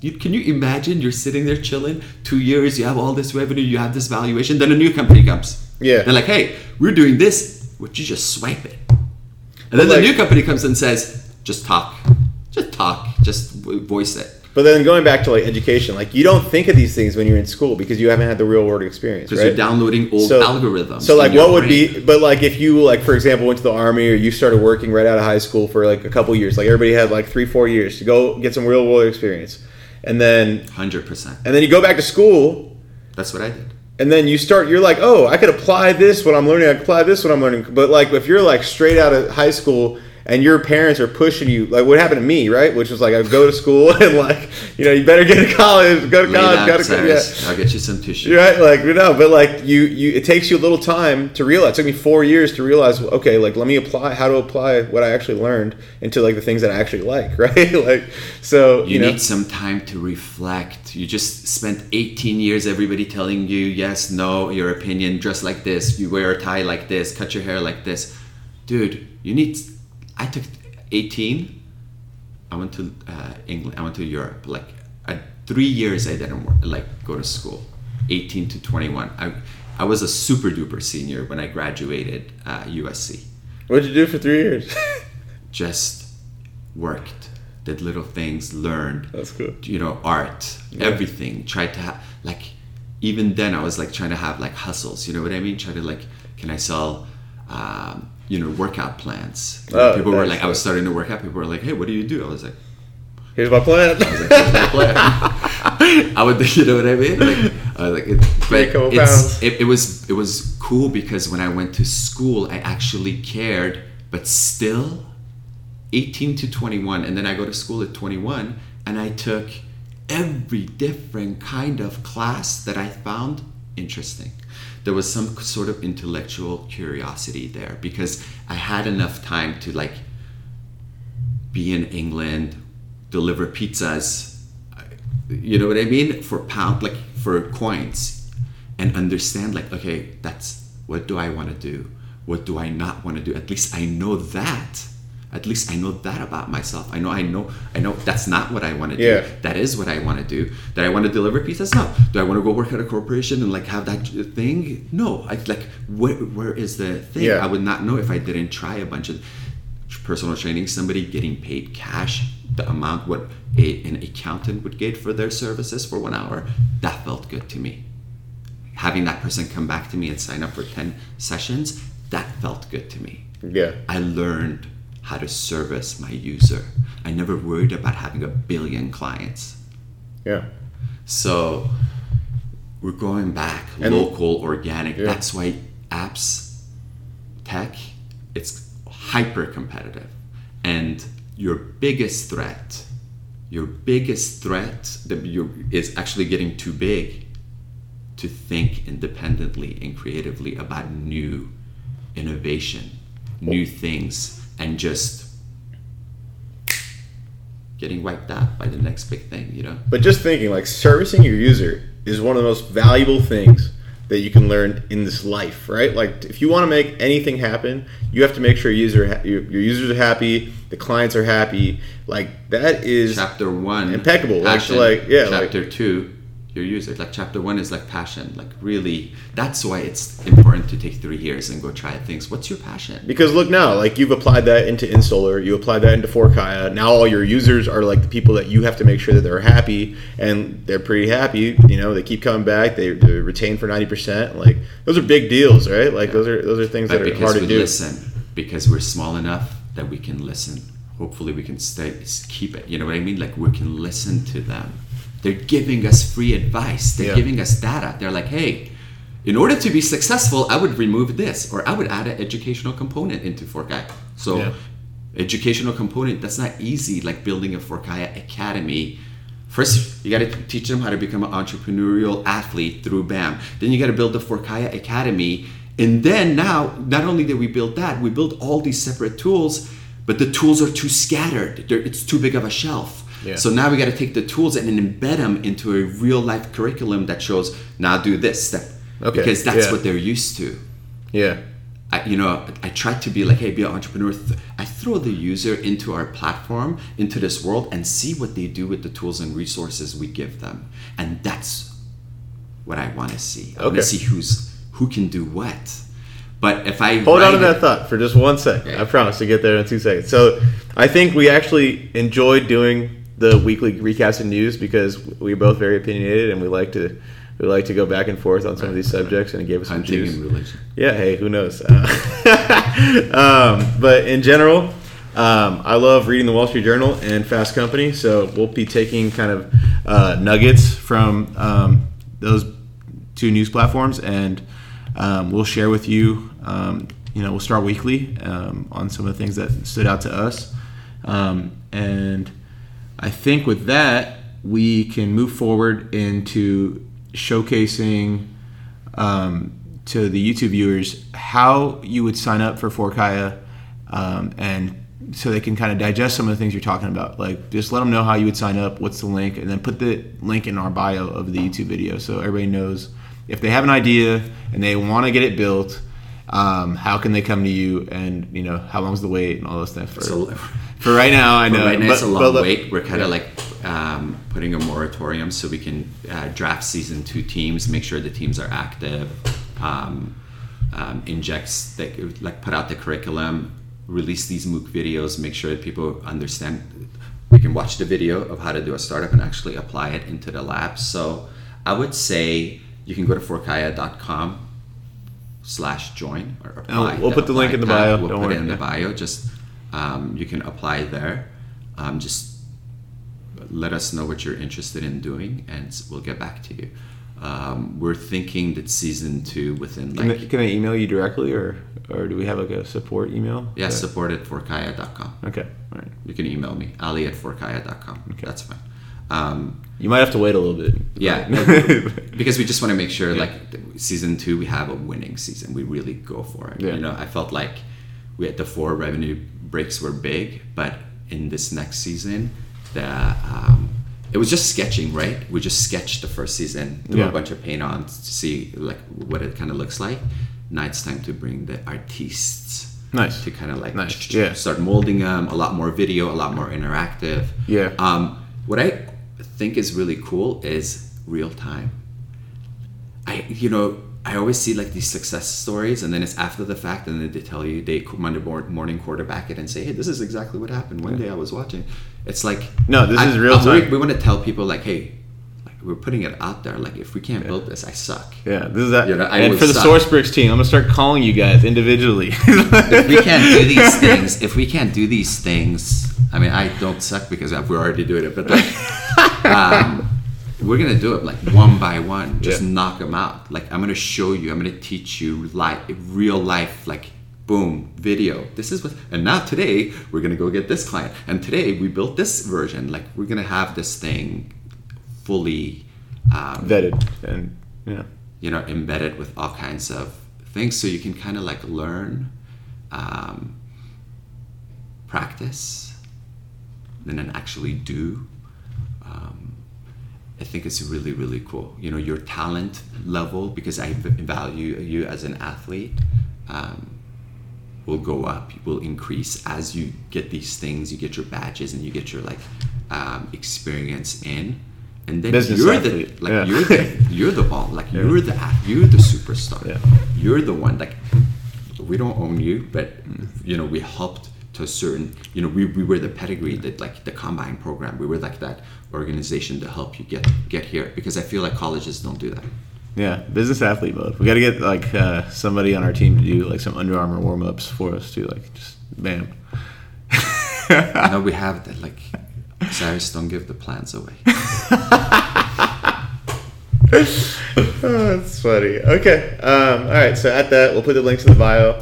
you, can you imagine you're sitting there chilling, two years, you have all this revenue, you have this valuation, then a new company comes. Yeah. They're like, hey, we're doing this, would you just swipe it? And then like, the new company comes and says, just talk, just talk, just voice it. But then going back to like education, like you don't think of these things when you're in school because you haven't had the real world experience, right? Because you're downloading old so, algorithms. So like what would brain. be, but like if you like, for example, went to the army or you started working right out of high school for like a couple years, like everybody had like three, four years to go get some real world experience. And then. one hundred percent. And then you go back to school. That's what I did. And then you start, you're like, oh, I could apply this, what I'm learning, I could apply this, what I'm learning. But like if you're like straight out of high school and your parents are pushing you, like what happened to me, right? Which was like, I go to school and like, you know, you better get to college, go to college, go to college. I'll get you some tissue. Right, like, you know, but like you, you, it takes you a little time to realize. It took me four years to realize, okay, like let me apply, how to apply what I actually learned into like the things that I actually like, right? Like, so, you, you know. need some time to reflect. You just spent eighteen years, everybody telling you yes, no, your opinion, dress like this, you wear a tie like this, cut your hair like this. Dude, you need... I took eighteen. I went to uh, England. I went to Europe. Like I, three years, I didn't work, like go to school. eighteen to twenty-one. I I was a super duper senior when I graduated uh, U S C. What did you do for three years? Just worked, did little things, learned. That's cool. You know, art, yeah. everything. Tried to have like, even then I was like trying to have like hustles. You know what I mean? Try to like, can I sell? Um, you know, workout plans. Oh, people were like, nice. I was starting to work out. People were like, hey, what do you do? I was like, here's my plan. I was like, here's my plan. I would, you know what I mean? Like, I was like, it, but it's, it, it was it was cool because when I went to school, I actually cared, but still, eighteen to twenty-one, and then I go to school at twenty-one, and I took every different kind of class that I found interesting. There was some sort of intellectual curiosity there because I had enough time to like be in England, deliver pizzas, you know what I mean, for pound, like for coins, and understand like, okay, that's, what do I want to do? What do I not want to do? At least I know that. At least I know that about myself. I know, I know, I know that's not what I want to do. Yeah. That is what I want to do. That I want to deliver pizzas? No. Do I want to go work at a corporation and like have that thing? No. I like, where, where is the thing? Yeah. I would not know if I didn't try a bunch of personal training, somebody getting paid cash, the amount what a, an accountant would get for their services for one hour. That felt good to me. Having that person come back to me and sign up for ten sessions, that felt good to me. Yeah. I learned how to service my user. I never worried about having a billion clients. Yeah. So we're going back, and local, organic. Yeah. That's why apps, tech, it's hyper competitive. And your biggest threat, your biggest threat that you're, is actually getting too big to think independently and creatively about new innovation, new things. And just getting wiped out by the next big thing, you know? But just thinking, like, servicing your user is one of the most valuable things that you can learn in this life, right? Like, if you want to make anything happen, you have to make sure your, user ha- your, your users are happy, the clients are happy. Like, that is... Chapter one. Impeccable. Passion. Like, yeah, chapter like, two, your user. Like, chapter one is, like, passion. Like, really, that's why it's important to take three years and go try things. What's your passion? Because look now, like, you've applied that into Insolar. You applied that into Forkaya. Now all your users are, like, the people that you have to make sure that they're happy. And they're pretty happy. You know, they keep coming back. They, they retain for ninety percent. Like, those are big deals, right? Like, yeah. those are those are things but that are hard to do. Because we listen. Because we're small enough that we can listen. Hopefully we can stay, keep it. You know what I mean? Like, we can listen to them. They're giving us free advice. They're yeah. giving us data. They're like, hey, in order to be successful, I would remove this, or I would add an educational component into Forkaya. So yeah. educational component, that's not easy, like building a Forkaya Academy. First, you got to teach them how to become an entrepreneurial athlete through BAM. Then you got to build the Forkaya Academy. And then now, not only did we build that, we build all these separate tools, but the tools are too scattered. They're, it's too big of a shelf. Yeah. So now we got to take the tools and embed them into a real life curriculum that shows, now do this step, okay. because that's yeah. what they're used to. Yeah, I, you know, I tried to be like, hey, be an entrepreneur. I throw the user into our platform, into this world, and see what they do with the tools and resources we give them, and that's what I want to see. I okay. want to see who's who can do what. But if I hold on to that thought for just one second, okay. I promise to get there in two seconds. So I think we actually enjoyed doing the weekly recaps and news because we're both very opinionated and we like to we like to go back and forth on some right, of these subjects, right. and it gave us some juice. Yeah, hey, who knows? Uh, um, but in general, um, I love reading the Wall Street Journal and Fast Company, so we'll be taking kind of uh, nuggets from um, those two news platforms, and um, we'll share with you. Um, you know, we'll start weekly um, on some of the things that stood out to us, um, and. I think with that, we can move forward into showcasing um, to the YouTube viewers how you would sign up for Forkaya, um, and so they can kind of digest some of the things you're talking about. Like, just let them know how you would sign up, what's the link, and then put the link in our bio of the YouTube video so everybody knows if they have an idea and they want to get it built. Um, how can they come to you, and you know how long's the wait and all those things? For, so, for right now, I know. Right now, but, it's a long but, wait. We're kind of yeah. like um, putting a moratorium so we can uh, draft season two teams, make sure the teams are active, um, um, injects the, like put out the curriculum, release these MOOC videos, make sure that people understand. We can watch the video of how to do a startup and actually apply it into the lab. So I would say you can go to forkaya dot com slash join or apply. Oh, we'll put the link in the bio. We'll put it in the bio. Just um, you can apply there. Um, just let us know what you're interested in doing, and we'll get back to you. Um, we're thinking that season two within like... Can I, can I email you directly, or, or do we have like a support email? Yeah, okay. Support at forkaya dot com. Okay, all right. You can email me, Ali at forkaya dot com. Okay. That's fine. Um, you might have to wait a little bit. Yeah, because we just want to make sure yeah. like season two, we have a winning season. We really go for it. Yeah. You know, I felt like we had the four revenue breaks were big, but in this next season, the... Um, it was just sketching, right? We just sketched the first season, threw yeah. a bunch of paint on to see like what it kind of looks like. Now it's time to bring the artists nice. to kind of like nice. ch- yeah. start molding them. A lot more video, a lot more interactive. Yeah. Um, what I think is really cool is real time. I, you know, I always see like these success stories, and then it's after the fact, and then they tell you, they Monday morning quarterback it and say, hey, this is exactly what happened. One yeah. day I was watching. It's like, no, this I, is real time. We, we want to tell people, like, hey, like, we're putting it out there. Like, if we can't yeah. build this, I suck. Yeah, this is that. You know, I and for the suck. SourceBricks team, I'm gonna start calling you guys individually. If we can't do these things, if we can't do these things, I mean, I don't suck because we're already doing it, but like, um, we're gonna do it like one by one. Just yeah. knock them out. Like, I'm gonna show you. I'm gonna teach you life, real life, like. Boom, video. This is what, and now today we're gonna go get this client, and today we built this version. Like, we're gonna have this thing fully um, vetted and yeah, you know, embedded with all kinds of things, so you can kind of like learn, um, practice, and then actually do. Um, I think it's really, really cool. You know, your talent level, because I value you as an athlete. Um, will go up, will increase as you get these things, you get your badges and you get your like um, experience in, and then Business you're athlete. the like yeah. you're the you're the ball, like yeah. you're the you're the superstar, yeah. you're the one. Like, we don't own you, but you know, we helped to a certain, you know, we, we were the pedigree that like the combine program, we were like that organization to help you get get here, because I feel like colleges don't do that. Yeah, business athlete mode. We got to get like uh, somebody on our team to do like some Under Armour warm ups for us too. Like, just bam. No, we have that. Like, Cyrus, don't give the plans away. Oh, that's funny. Okay. Um, all right. So at that, we'll put the links in the bio.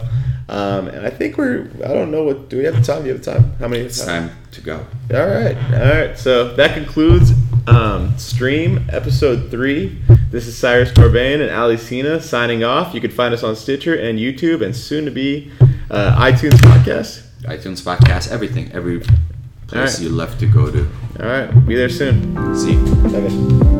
Um, and I think we're, I don't know what, do we have the time? Do you have the time? How many? It's time to go. All right. All right. So that concludes um, Stream Episode three. This is Cyrus Dorban and Ali Sina signing off. You can find us on Stitcher and YouTube, and soon to be uh, iTunes Podcast. iTunes Podcast, everything, every place right. you left to go to. All right. Be there soon. See you. Bye-bye.